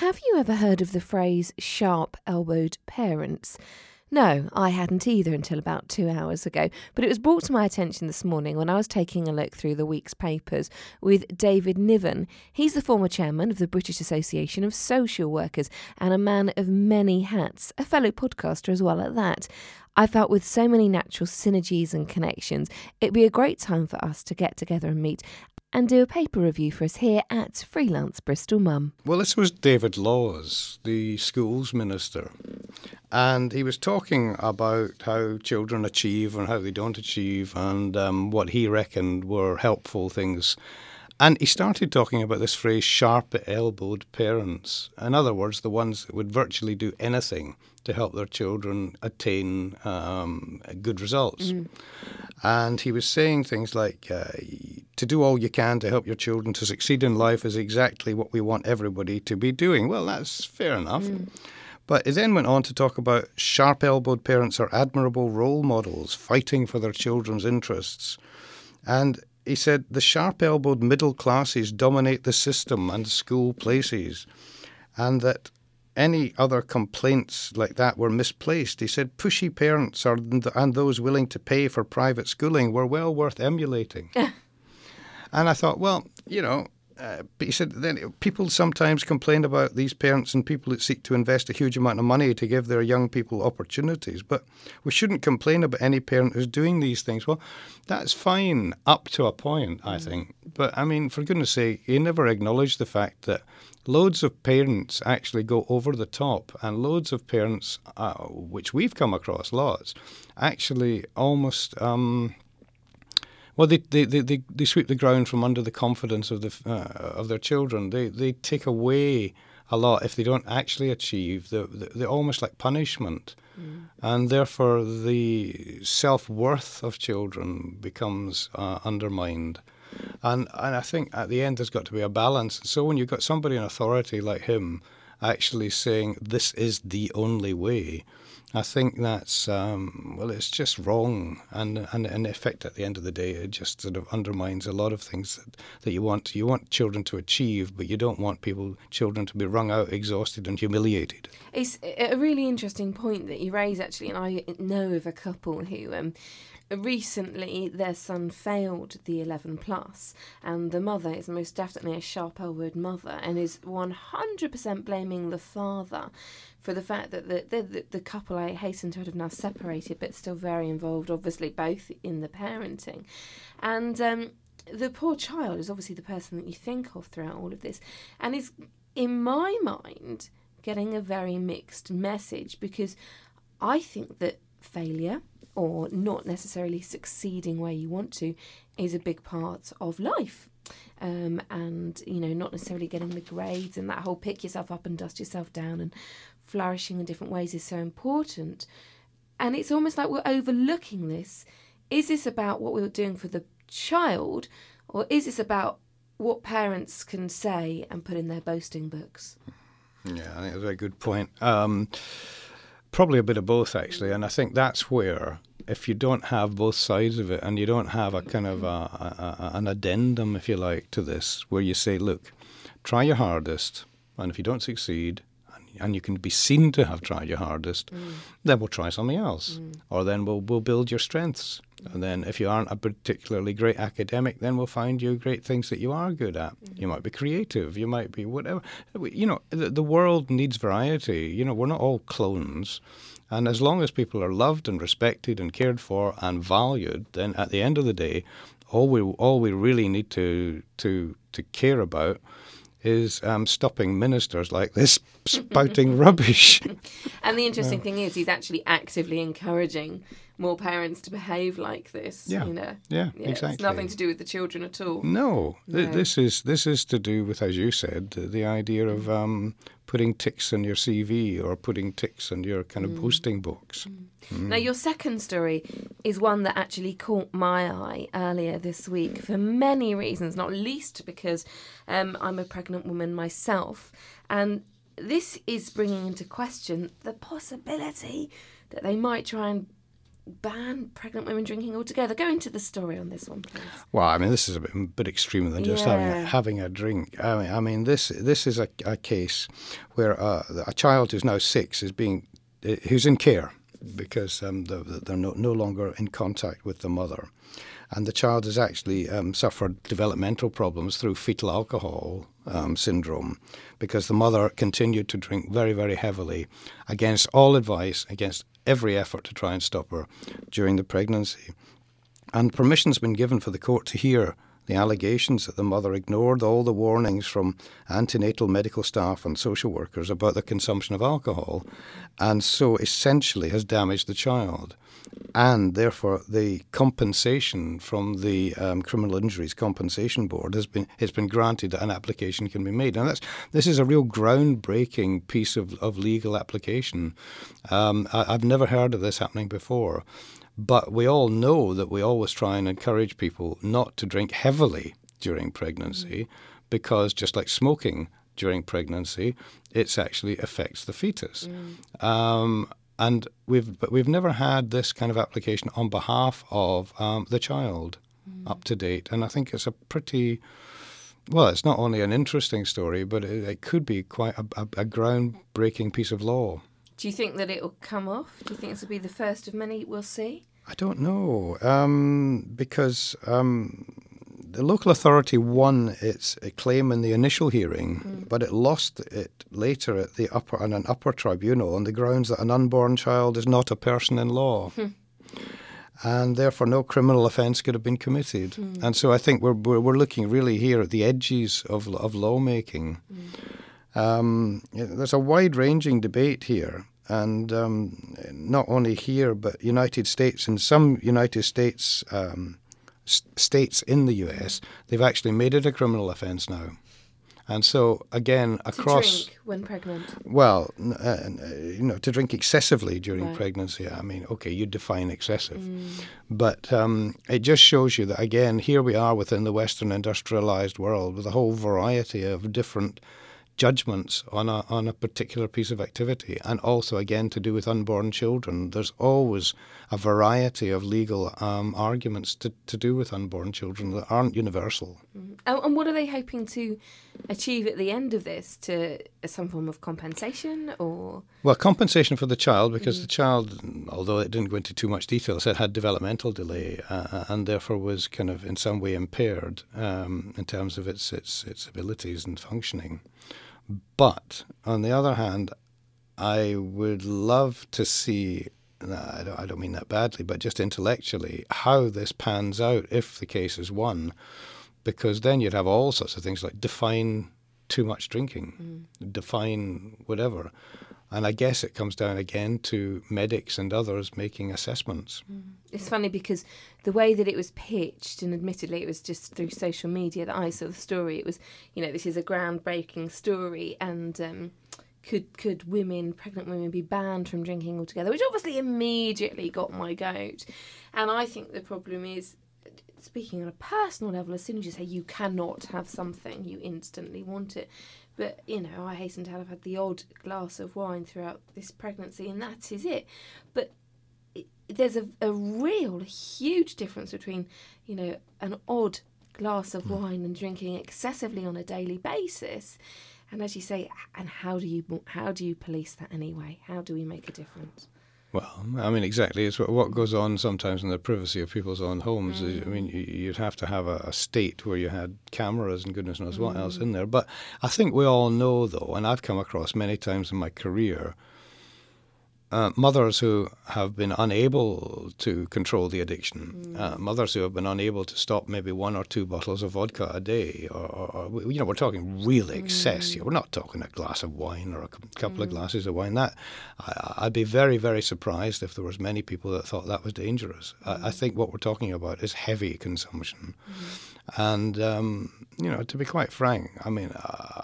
Have you ever heard of the phrase sharp-elbowed parents? No, I hadn't either until about 2 hours ago, but it was brought to my attention this morning when I was taking a look through the week's papers with David Niven. He's the former chairman of the British Association of Social Workers and a man of many hats, a fellow podcaster as well at that. I felt with so many natural synergies and connections, it'd be a great time for us to get together and meet and do a paper review for us here at Freelance Bristol Mum. Well, this was David Laws, the schools minister, and he was talking about how children achieve and how they don't achieve and what he reckoned were helpful things. And he started talking about this phrase, sharp-elbowed parents. In other words, the ones that would virtually do anything to help their children attain good results. Mm. And he was saying things like, to do all you can to help your children to succeed in life is exactly what we want everybody to be doing. Well, that's fair enough. Mm. But he then went on to talk about sharp-elbowed parents are admirable role models fighting for their children's interests. And he said the sharp-elbowed middle classes dominate the system and school places, and that any other complaints like that were misplaced. He said pushy parents and those willing to pay for private schooling were well worth emulating. And I thought, well, you know, but he said then people sometimes complain about these parents and people that seek to invest a huge amount of money to give their young people opportunities. But we shouldn't complain about any parent who's doing these things. Well, that's fine up to a point, I think. But, I mean, for goodness sake, he never acknowledged the fact that loads of parents actually go over the top, and loads of parents, which we've come across lots, actually almost... Well, they sweep the ground from under the confidence of of their children. They take away a lot if they don't actually achieve. They're almost like punishment. Mm. And therefore the self-worth of children becomes undermined. And I think at the end there's got to be a balance. So when you've got somebody in authority like him actually saying this is the only way, I think that's, well, it's just wrong. And in effect, at the end of the day, it just sort of undermines a lot of things that you want. You want children to achieve, but you don't want children to be wrung out, exhausted and humiliated. It's a really interesting point that you raise, actually. And I know of a couple who... recently, their son failed the 11+, and the mother is most definitely a sharp-elbowed mother and is 100% blaming the father for the fact that the couple, I hasten to add, have now separated, but still very involved, obviously, both in the parenting. And the poor child is obviously the person that you think of throughout all of this, and is, in my mind, getting a very mixed message, because I think that failure or not necessarily succeeding where you want to is a big part of life. And, you know, not necessarily getting the grades and that whole pick yourself up and dust yourself down and flourishing in different ways is so important. And it's almost like we're overlooking this. Is this about what we're doing for the child, or is this about what parents can say and put in their boasting books? Yeah, I think that's a very good point. Probably a bit of both, actually, and I think that's where, if you don't have both sides of it and you don't have a kind of an addendum, if you like, to this, where you say, look, try your hardest, and if you don't succeed and you can be seen to have tried your hardest, then we'll try something else, or then we'll build your strengths, and then if you aren't a particularly great academic, then we'll find you great things that you are good at. You might be creative, you might be whatever. You know, the world needs variety. You know, we're not all clones, and as long as people are loved and respected and cared for and valued, then at the end of the day, all we really need to care about is stopping ministers like this spouting rubbish. And the interesting thing is he's actually actively encouraging more parents to behave like this. Yeah, you know? Yeah, exactly. It's nothing to do with the children at all. No. This is to do with, as you said, the idea of putting ticks on your CV or putting ticks on your kind of boasting books. Now, your second story is one that actually caught my eye earlier this week for many reasons, not least because I'm a pregnant woman myself. And this is bringing into question the possibility that they might try and ban pregnant women drinking altogether? Go into the story on this one, please. Well, I mean, this is a bit extremer than just having a drink. I mean, this is a case where a child who's now 6 is who's in care because they're no longer in contact with the mother, and the child has actually suffered developmental problems through fetal alcohol syndrome because the mother continued to drink very, very heavily against all advice, against every effort to try and stop her during the pregnancy. And permission's been given for the court to hear the allegations that the mother ignored all the warnings from antenatal medical staff and social workers about the consumption of alcohol, and so essentially has damaged the child. And therefore, the compensation from the Criminal Injuries Compensation Board has been granted that an application can be made. And this is a real groundbreaking piece of legal application. I've never heard of this happening before. But we all know that we always try and encourage people not to drink heavily during pregnancy because just like smoking during pregnancy, it actually affects the fetus. And we've never had this kind of application on behalf of the child up to date. And I think it's a pretty, well, it's not only an interesting story, but it could be quite a groundbreaking piece of law. Do you think that it will come off? Do you think this will be the first of many we'll see? I don't know, because the local authority won its claim in the initial hearing, but it lost it later at an upper tribunal on the grounds that an unborn child is not a person in law, and therefore no criminal offence could have been committed. And so I think we're looking really here at the edges of lawmaking. There's a wide-ranging debate here, and not only here, but United States. In some United States states in the U.S., they've actually made it a criminal offence now. And so, again, across... To drink when pregnant? Well, to drink excessively during pregnancy. I mean, okay, you define excessive. But it just shows you that, again, here we are within the Western industrialised world with a whole variety of different judgments on a particular piece of activity, and also again to do with unborn children. There's always a variety of legal arguments to do with unborn children that aren't universal. And what are they hoping to achieve at the end of this? To some form of compensation, or compensation for the child, because the child, although it didn't go into too much detail, said it had developmental delay and therefore was kind of in some way impaired in terms of its abilities and functioning. But, on the other hand, I would love to see, I don't mean that badly, but just intellectually, how this pans out if the case is won, because then you'd have all sorts of things like define too much drinking, define whatever. And I guess it comes down again to medics and others making assessments. It's funny because the way that it was pitched, and admittedly it was just through social media that I saw the story, it was, this is a groundbreaking story, and could pregnant women be banned from drinking altogether, which obviously immediately got my goat. And I think the problem is, speaking on a personal level, as soon as you say you cannot have something, you instantly want it. But, I hasten to have had the odd glass of wine throughout this pregnancy, and that is it. But there's a real huge difference between, an odd glass of wine and drinking excessively on a daily basis. And as you say, and how do you police that anyway? How do we make a difference? Well, I mean, exactly. It's what goes on sometimes in the privacy of people's own homes. I mean, you'd have to have a state where you had cameras and goodness knows what else in there. But I think we all know, though, and I've come across many times in my career, mothers who have been unable to control the addiction, mothers who have been unable to stop maybe 1 or 2 bottles of vodka a day, or we're talking real excess here. We're not talking a glass of wine or a couple of glasses of wine. That I'd be very, very surprised if there was many people that thought that was dangerous. I think what we're talking about is heavy consumption, and to be quite frank, I mean,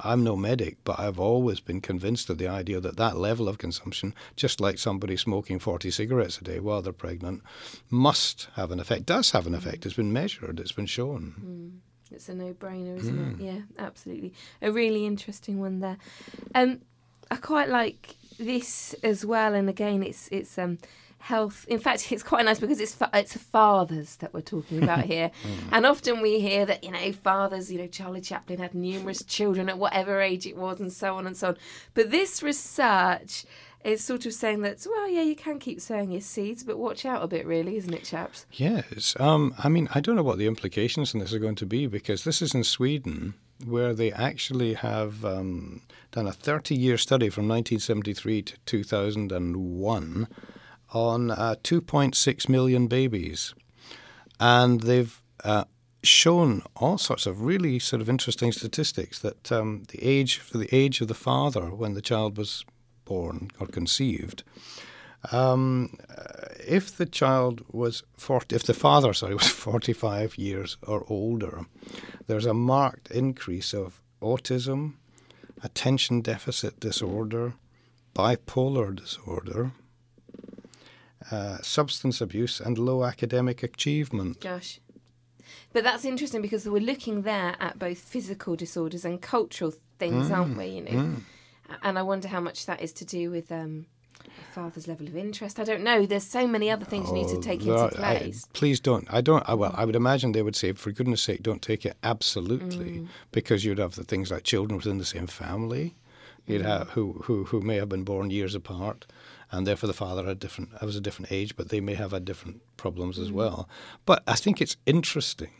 I'm no medic, but I've always been convinced of the idea that level of consumption, just like somebody smoking 40 cigarettes a day while they're pregnant, must have an effect, does have an effect. It's been measured, it's been shown. It's a no-brainer, isn't it? Yeah, absolutely. A really interesting one there. I quite like this as well, and again, it's health. In fact, it's quite nice because it's fathers that we're talking about here. And often we hear that, fathers, Charlie Chaplin had numerous children at whatever age it was and so on and so on. But this research is sort of saying that, you can keep sowing your seeds, but watch out a bit, really, isn't it, chaps? Yes. I don't know what the implications in this are going to be, because this is in Sweden, where they actually have done a 30-year study from 1973 to 2001 on 2.6 million babies. And they've shown all sorts of really sort of interesting statistics that the age of the father when the child was born or conceived, if the father was 45 years or older, there's a marked increase of autism, attention deficit disorder, bipolar disorder, substance abuse and low academic achievement. Gosh. But that's interesting because we're looking there at both physical disorders and cultural things, aren't we? And I wonder how much that is to do with a father's level of interest. I don't know. There's so many other things you need to take into place. I would imagine they would say, for goodness sake, don't take it absolutely, because you'd have the things like children within the same family, you'd have who may have been born years apart, and therefore the father was a different age, but they may have had different problems as well. But I think it's interesting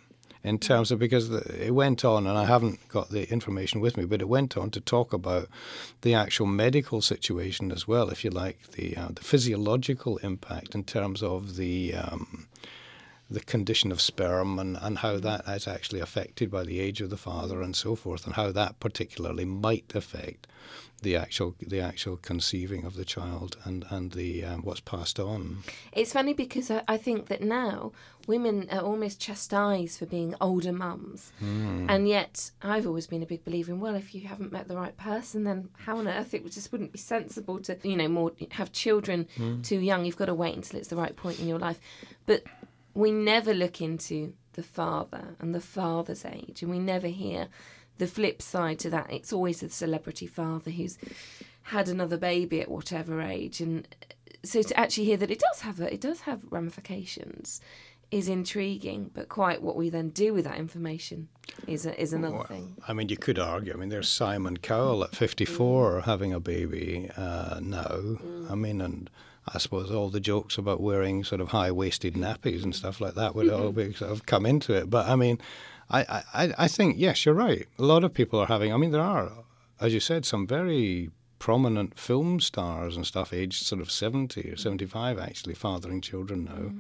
in terms of, because it went on, and I haven't got the information with me, but it went on to talk about the actual medical situation as well, if you like, the physiological impact in terms of the condition of sperm and how that is actually affected by the age of the father and so forth, and how that particularly might affect the actual conceiving of the child and what's passed on. It's funny because I think that now women are almost chastised for being older mums. And yet I've always been a big believer in, if you haven't met the right person, then how on earth it just wouldn't be sensible to, have children too young. You've got to wait until it's the right point in your life. But we never look into the father and the father's age, and we never hear the flip side to that. It's always the celebrity father who's had another baby at whatever age, and so to actually hear that it does have ramifications is intriguing. But quite what we then do with that information is another thing. You could argue. There's Simon Cowell at 54 having a baby now. And I suppose all the jokes about wearing sort of high-waisted nappies and stuff like that would all be sort of come into it. But I think, yes, you're right. A lot of people are having, there are, as you said, some very prominent film stars and stuff aged sort of 70 or 75 actually fathering children now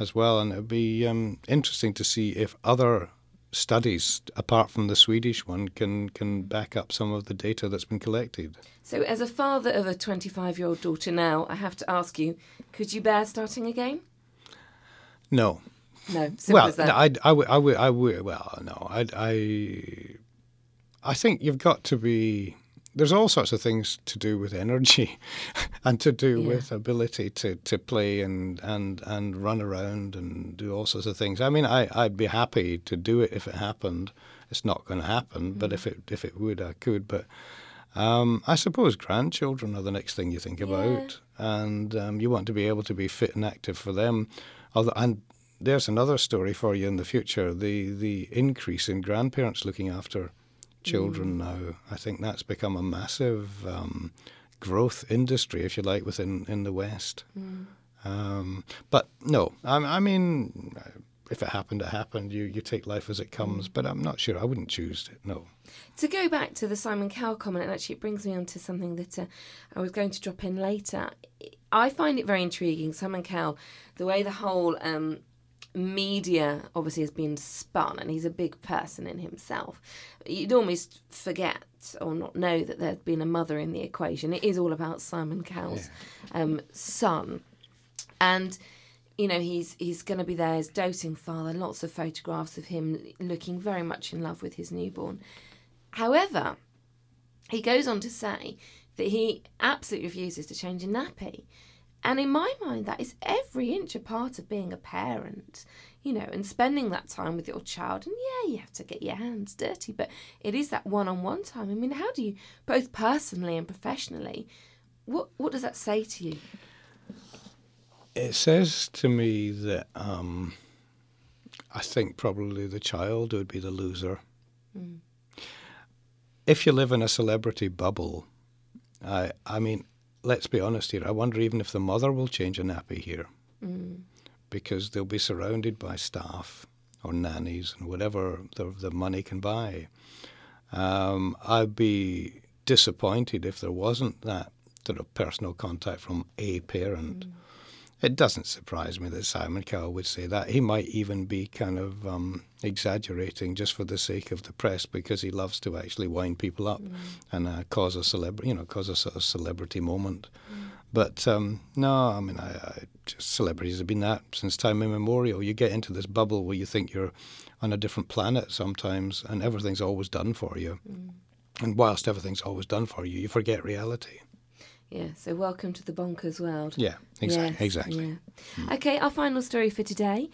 as well. And it would be interesting to see if other studies, apart from the Swedish one, can back up some of the data that's been collected. So as a father of a 25-year-old daughter now, I have to ask you, could you bear starting again? No. No, simple as that. I think you've got to be... There's all sorts of things to do with energy and to do with ability to play and run around and do all sorts of things. I'd be happy to do it if it happened. It's not going to happen, but if it would, I could. But I suppose grandchildren are the next thing you think about, and you want to be able to be fit and active for them. And there's another story for you in the future, the increase in grandparents looking after children now. I think that's become a massive growth industry, if you like, in the West. But no, if it happened, it happened. You take life as it comes, but I'm not sure. I wouldn't choose it, no. To go back to the Simon Cowell comment, and actually it brings me on to something that I was going to drop in later. I find it very intriguing, Simon Cowell, the way the whole media obviously has been spun, and he's a big person in himself. You'd almost forget or not know that there's been a mother in the equation. It is all about Simon Cowell's son. And, he's going to be there as doting father, lots of photographs of him looking very much in love with his newborn. However, he goes on to say that he absolutely refuses to change a nappy. And in my mind, that is every inch a part of being a parent, and spending that time with your child. And you have to get your hands dirty, but it is that one-on-one time. How do you, both personally and professionally, what does that say to you? it says to me that I think probably the child would be the loser. Mm. If you live in a celebrity bubble, I mean, let's be honest here, I wonder even if the mother will change a nappy here because they'll be surrounded by staff or nannies and whatever the money can buy. I'd be disappointed if there wasn't that sort of personal contact from a parent. Mm. It doesn't surprise me that Simon Cowell would say that. He might even be kind of exaggerating just for the sake of the press, because he loves to actually wind people up and cause a sort of celebrity moment. Mm. But no, I mean, celebrities have been that since time immemorial. You get into this bubble where you think you're on a different planet sometimes, and everything's always done for you. Mm. And whilst everything's always done for you, you forget reality. Yeah, so welcome to the bonkers world. Yeah, exactly. Yes, exactly. Yeah. Mm. Okay, our final story for today,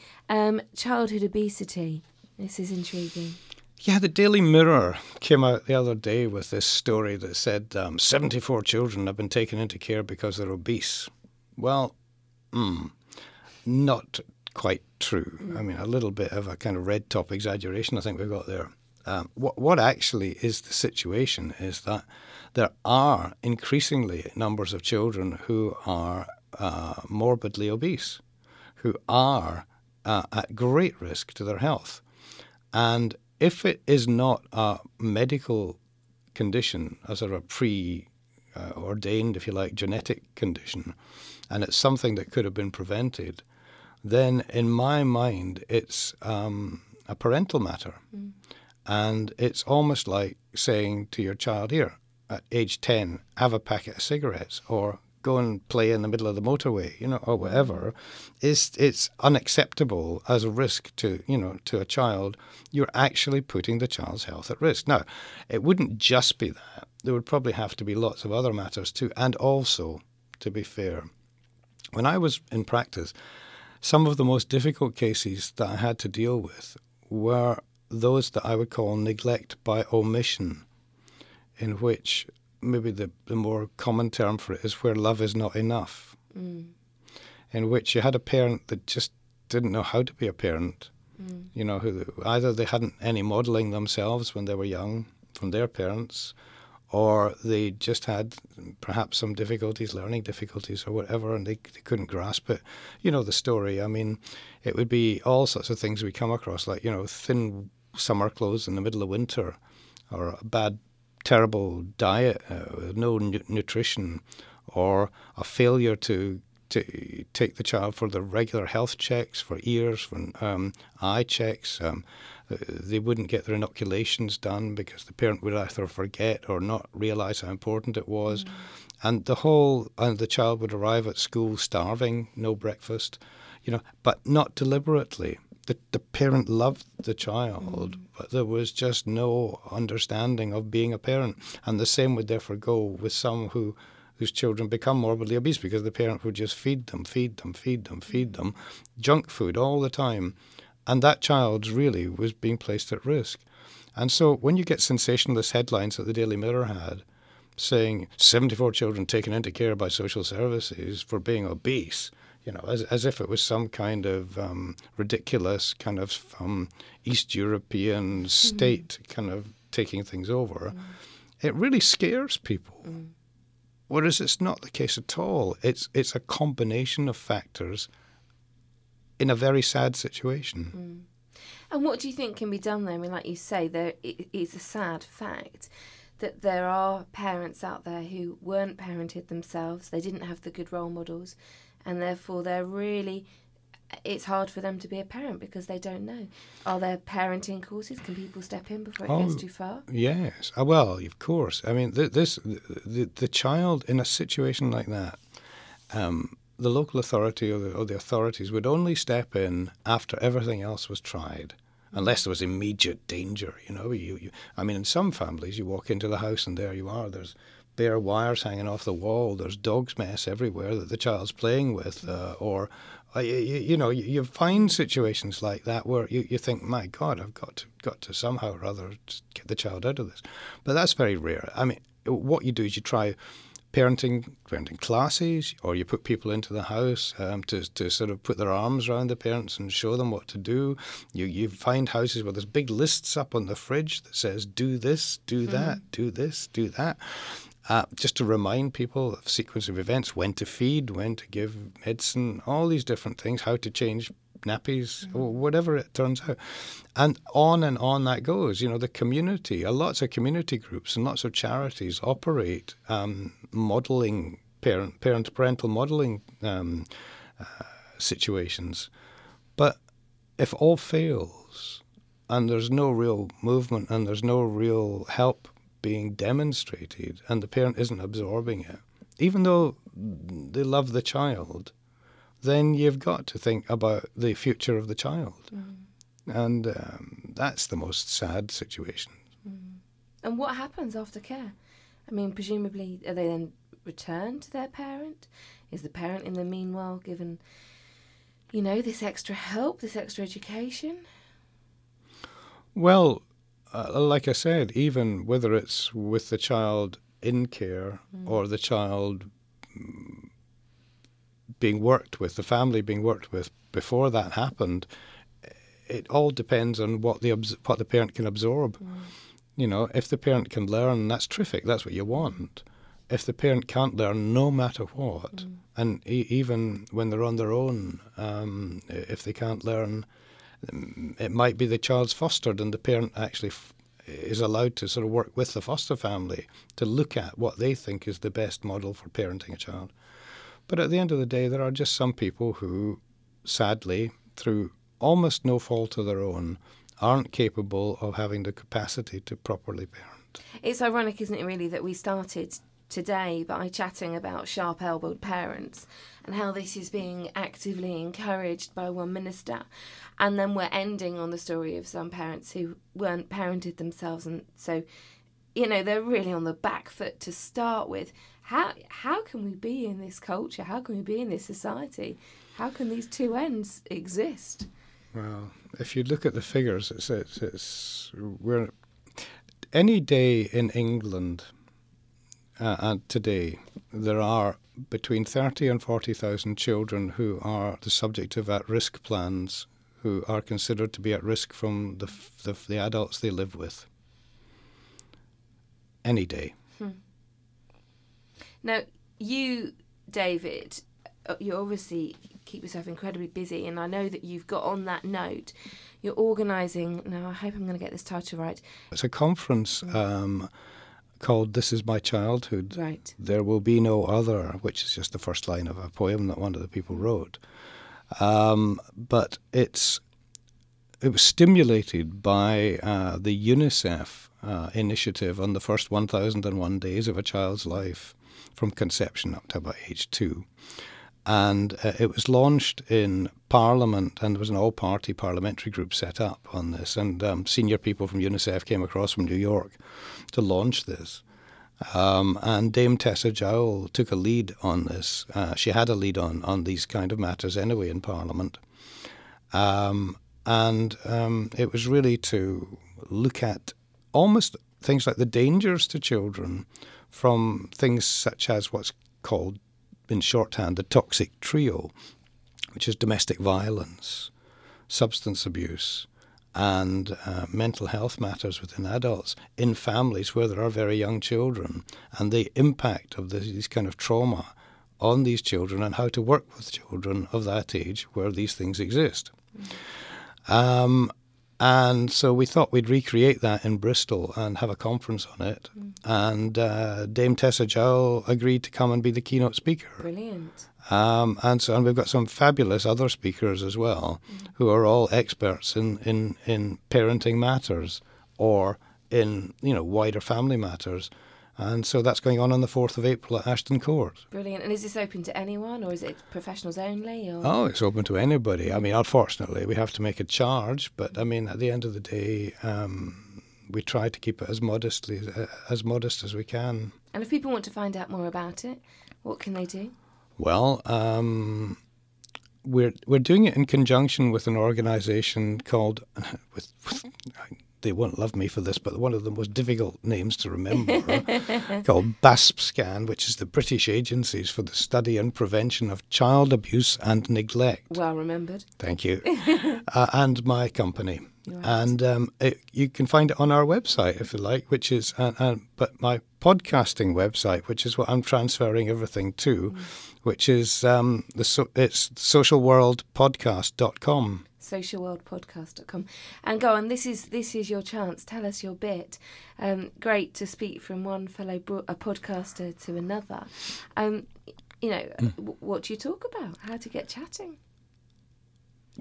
childhood obesity. This is intriguing. Yeah, the Daily Mirror came out the other day with this story that said 74 children have been taken into care because they're obese. Well, not quite true. Mm. I mean, a little bit of a kind of red top exaggeration I think we've got there. What actually is the situation is that there are increasingly numbers of children who are morbidly obese, who are at great risk to their health. And if it is not a medical condition, a sort of a pre-ordained, if you like, genetic condition, and it's something that could have been prevented, then in my mind it's a parental matter. Mm. And it's almost like saying to your child, here, at age 10, have a packet of cigarettes or go and play in the middle of the motorway, or whatever. It's unacceptable as a risk to a child. You're actually putting the child's health at risk. Now, it wouldn't just be that. There would probably have to be lots of other matters too. And also, to be fair, when I was in practice, some of the most difficult cases that I had to deal with were those that I would call neglect by omission, in which maybe the more common term for it is where love is not enough, in which you had a parent that just didn't know how to be a parent, who either they hadn't any modelling themselves when they were young from their parents, or they just had perhaps some difficulties, learning difficulties or whatever, and they couldn't grasp it. You know the story. I mean, it would be all sorts of things we come across, like, thin summer clothes in the middle of winter, or a bad, terrible diet, no nutrition, or a failure to take the child for the regular health checks, for ears, for eye checks. They wouldn't get their inoculations done because the parent would either forget or not realise how important it was. Mm. And the child would arrive at school starving, no breakfast, but not deliberately. The parent loved the child, but there was just no understanding of being a parent. And the same would therefore go with some whose children become morbidly obese, because the parent would just feed them junk food all the time. And that child really was being placed at risk. And so when you get sensationalist headlines that the Daily Mirror had, saying 74 children taken into care by social services for being obese, as if it was some kind of ridiculous kind of East European state kind of taking things over, it really scares people. Mm. Whereas it's not the case at all. It's a combination of factors in a very sad situation. Mm. And what do you think can be done there? I mean, like you say, it's a sad fact that there are parents out there who weren't parented themselves, they didn't have the good role models, and therefore it's hard for them to be a parent because they don't know. Are there parenting courses? Can people step in before it gets too far? Yes. Well, of course. I mean, the child in a situation like that, the local authority or the authorities would only step in after everything else was tried, unless there was immediate danger. In some families, you walk into the house and there you are. There's bare wires hanging off the wall. There's dog's mess everywhere that the child's playing with, you find situations like that where you think, my God, I've got to somehow or other get the child out of this. But that's very rare. I mean, what you do is you try parenting classes, or you put people into the house to sort of put their arms around the parents and show them what to do. You find houses where there's big lists up on the fridge that says, do this, do that, do this, do that. Just to remind people of sequence of events, when to feed, when to give medicine, all these different things, how to change nappies, whatever it turns out. And on that goes. You know, the community, lots of community groups and lots of charities operate modelling, parental modelling situations. But if all fails and there's no real movement and there's no real help being demonstrated and the parent isn't absorbing it, even though they love the child, then you've got to think about the future of the child. And that's the most sad situation. And what happens after care? I mean, presumably, are they then returned to their parent? Is the parent in the meanwhile given, you know, this extra help, this extra education? Well, like I said, even whether it's with the child in care or the child being worked with, the family being worked with before that happened, it all depends on what the parent can absorb. You know, if the parent can learn, that's terrific, that's what you want. If the parent can't learn, no matter what, and even when they're on their own, if they can't learn, it might be the child's fostered and the parent actually is allowed to sort of work with the foster family to look at what they think is the best model for parenting a child. But at the end of the day, there are just some people who, sadly, through almost no fault of their own, aren't capable of having the capacity to properly parent. It's ironic, isn't it, really, that we started today by chatting about sharp-elbowed parents and how this is being actively encouraged by one minister. And then we're ending on the story of some parents who weren't parented themselves. And so, you know, they're really on the back foot to start with. How can we be in this culture? How can we be in this society? How can these two ends exist? Well, if you look at the figures, it's we're any day in England. And today, there are between 30 and 40,000 children who are the subject of at-risk plans, who are considered to be at risk from the adults they live with. Any day. Now, you, David, you obviously keep yourself incredibly busy, and I know that you've got on that note, you're organising, now I hope I'm going to get this title right. It's a conference called This Is My Childhood, right. There Will Be No Other, which is just the first line of a poem that one of the people wrote. But it was stimulated by the UNICEF initiative on the first 1,001 days of a child's life from conception up to about age 2. And it was launched in Parliament, and there was an all-party parliamentary group set up on this. And senior people from UNICEF came across from New York to launch this. And Dame Tessa Jowell took a lead on this. She had a lead on these kind of matters anyway in Parliament. And it was really to look at almost things like the dangers to children from things such as what's called, in shorthand, the toxic trio, which is domestic violence, substance abuse, and mental health matters within adults in families where there are very young children, and the impact of these kind of trauma on these children and how to work with children of that age where these things exist. And so we thought we'd recreate that in Bristol and have a conference on it. And Dame Tessa Jowell agreed to come and be the keynote speaker. Brilliant. And we've got some fabulous other speakers as well who are all experts in parenting matters or in, you know, wider family matters. And so that's going on the 4th of April at Ashton Court. Brilliant. And is this open to anyone, or is it professionals only? Or? Oh, it's open to anybody. I mean, unfortunately, we have to make a charge. But, I mean, at the end of the day, we try to keep it as modest as we can. And if people want to find out more about it, what can they do? Well, we're doing it in conjunction with an organisation called... they won't love me for this, but one of the most difficult names to remember called BASPSCAN, which is the British Agencies for the Study and Prevention of Child Abuse and Neglect. Well remembered. Thank you. And my company. Right. And you can find it on our website, if you like, which is but my podcasting website, which is what I'm transferring everything to, which is it's socialworldpodcast.com. Socialworldpodcast.com. And go on, this is your chance. Tell us your bit. Great to speak from one fellow podcaster to another. What do you talk about? How to get chatting?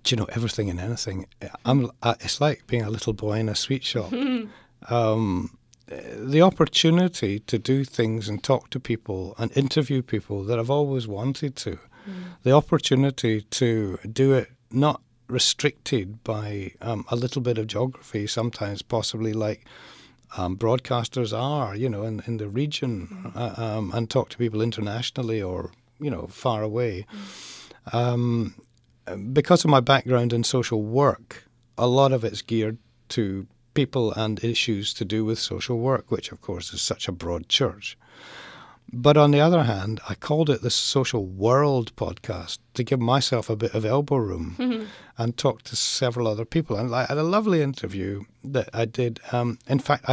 Do you know, everything and anything. It's like being a little boy in a sweet shop. The opportunity to do things and talk to people and interview people that I've always wanted to. The opportunity to do it not restricted by a little bit of geography, sometimes possibly like broadcasters are, you know, in the region and talk to people internationally or, you know, far away. Because of my background in social work, a lot of it's geared to people and issues to do with social work, which, of course, is such a broad church. But on the other hand, I called it the Social World Podcast to give myself a bit of elbow room and talk to several other people. And I had a lovely interview that I did. In fact,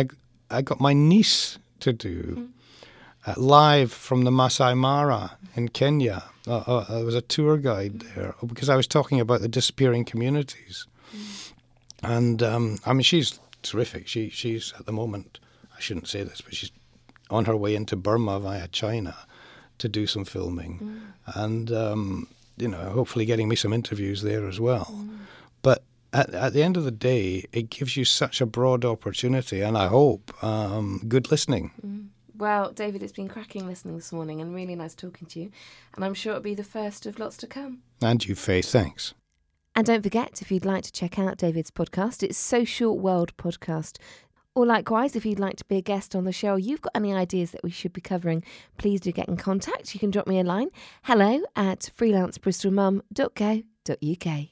I got my niece to do live from the Maasai Mara in Kenya. I was a tour guide there because I was talking about the disappearing communities. And, I mean, she's terrific. She's at the moment, I shouldn't say this, but she's on her way into Burma via China to do some filming and, you know, hopefully getting me some interviews there as well. But at the end of the day, it gives you such a broad opportunity and I hope good listening. Well, David, it's been cracking listening this morning and really nice talking to you. And I'm sure it'll be the first of lots to come. And you, Faye, thanks. And don't forget, if you'd like to check out David's podcast, it's Social World Podcast. Or likewise, if you'd like to be a guest on the show or you've got any ideas that we should be covering, please do get in contact. You can drop me a line, hello@freelancebristolmum.co.uk.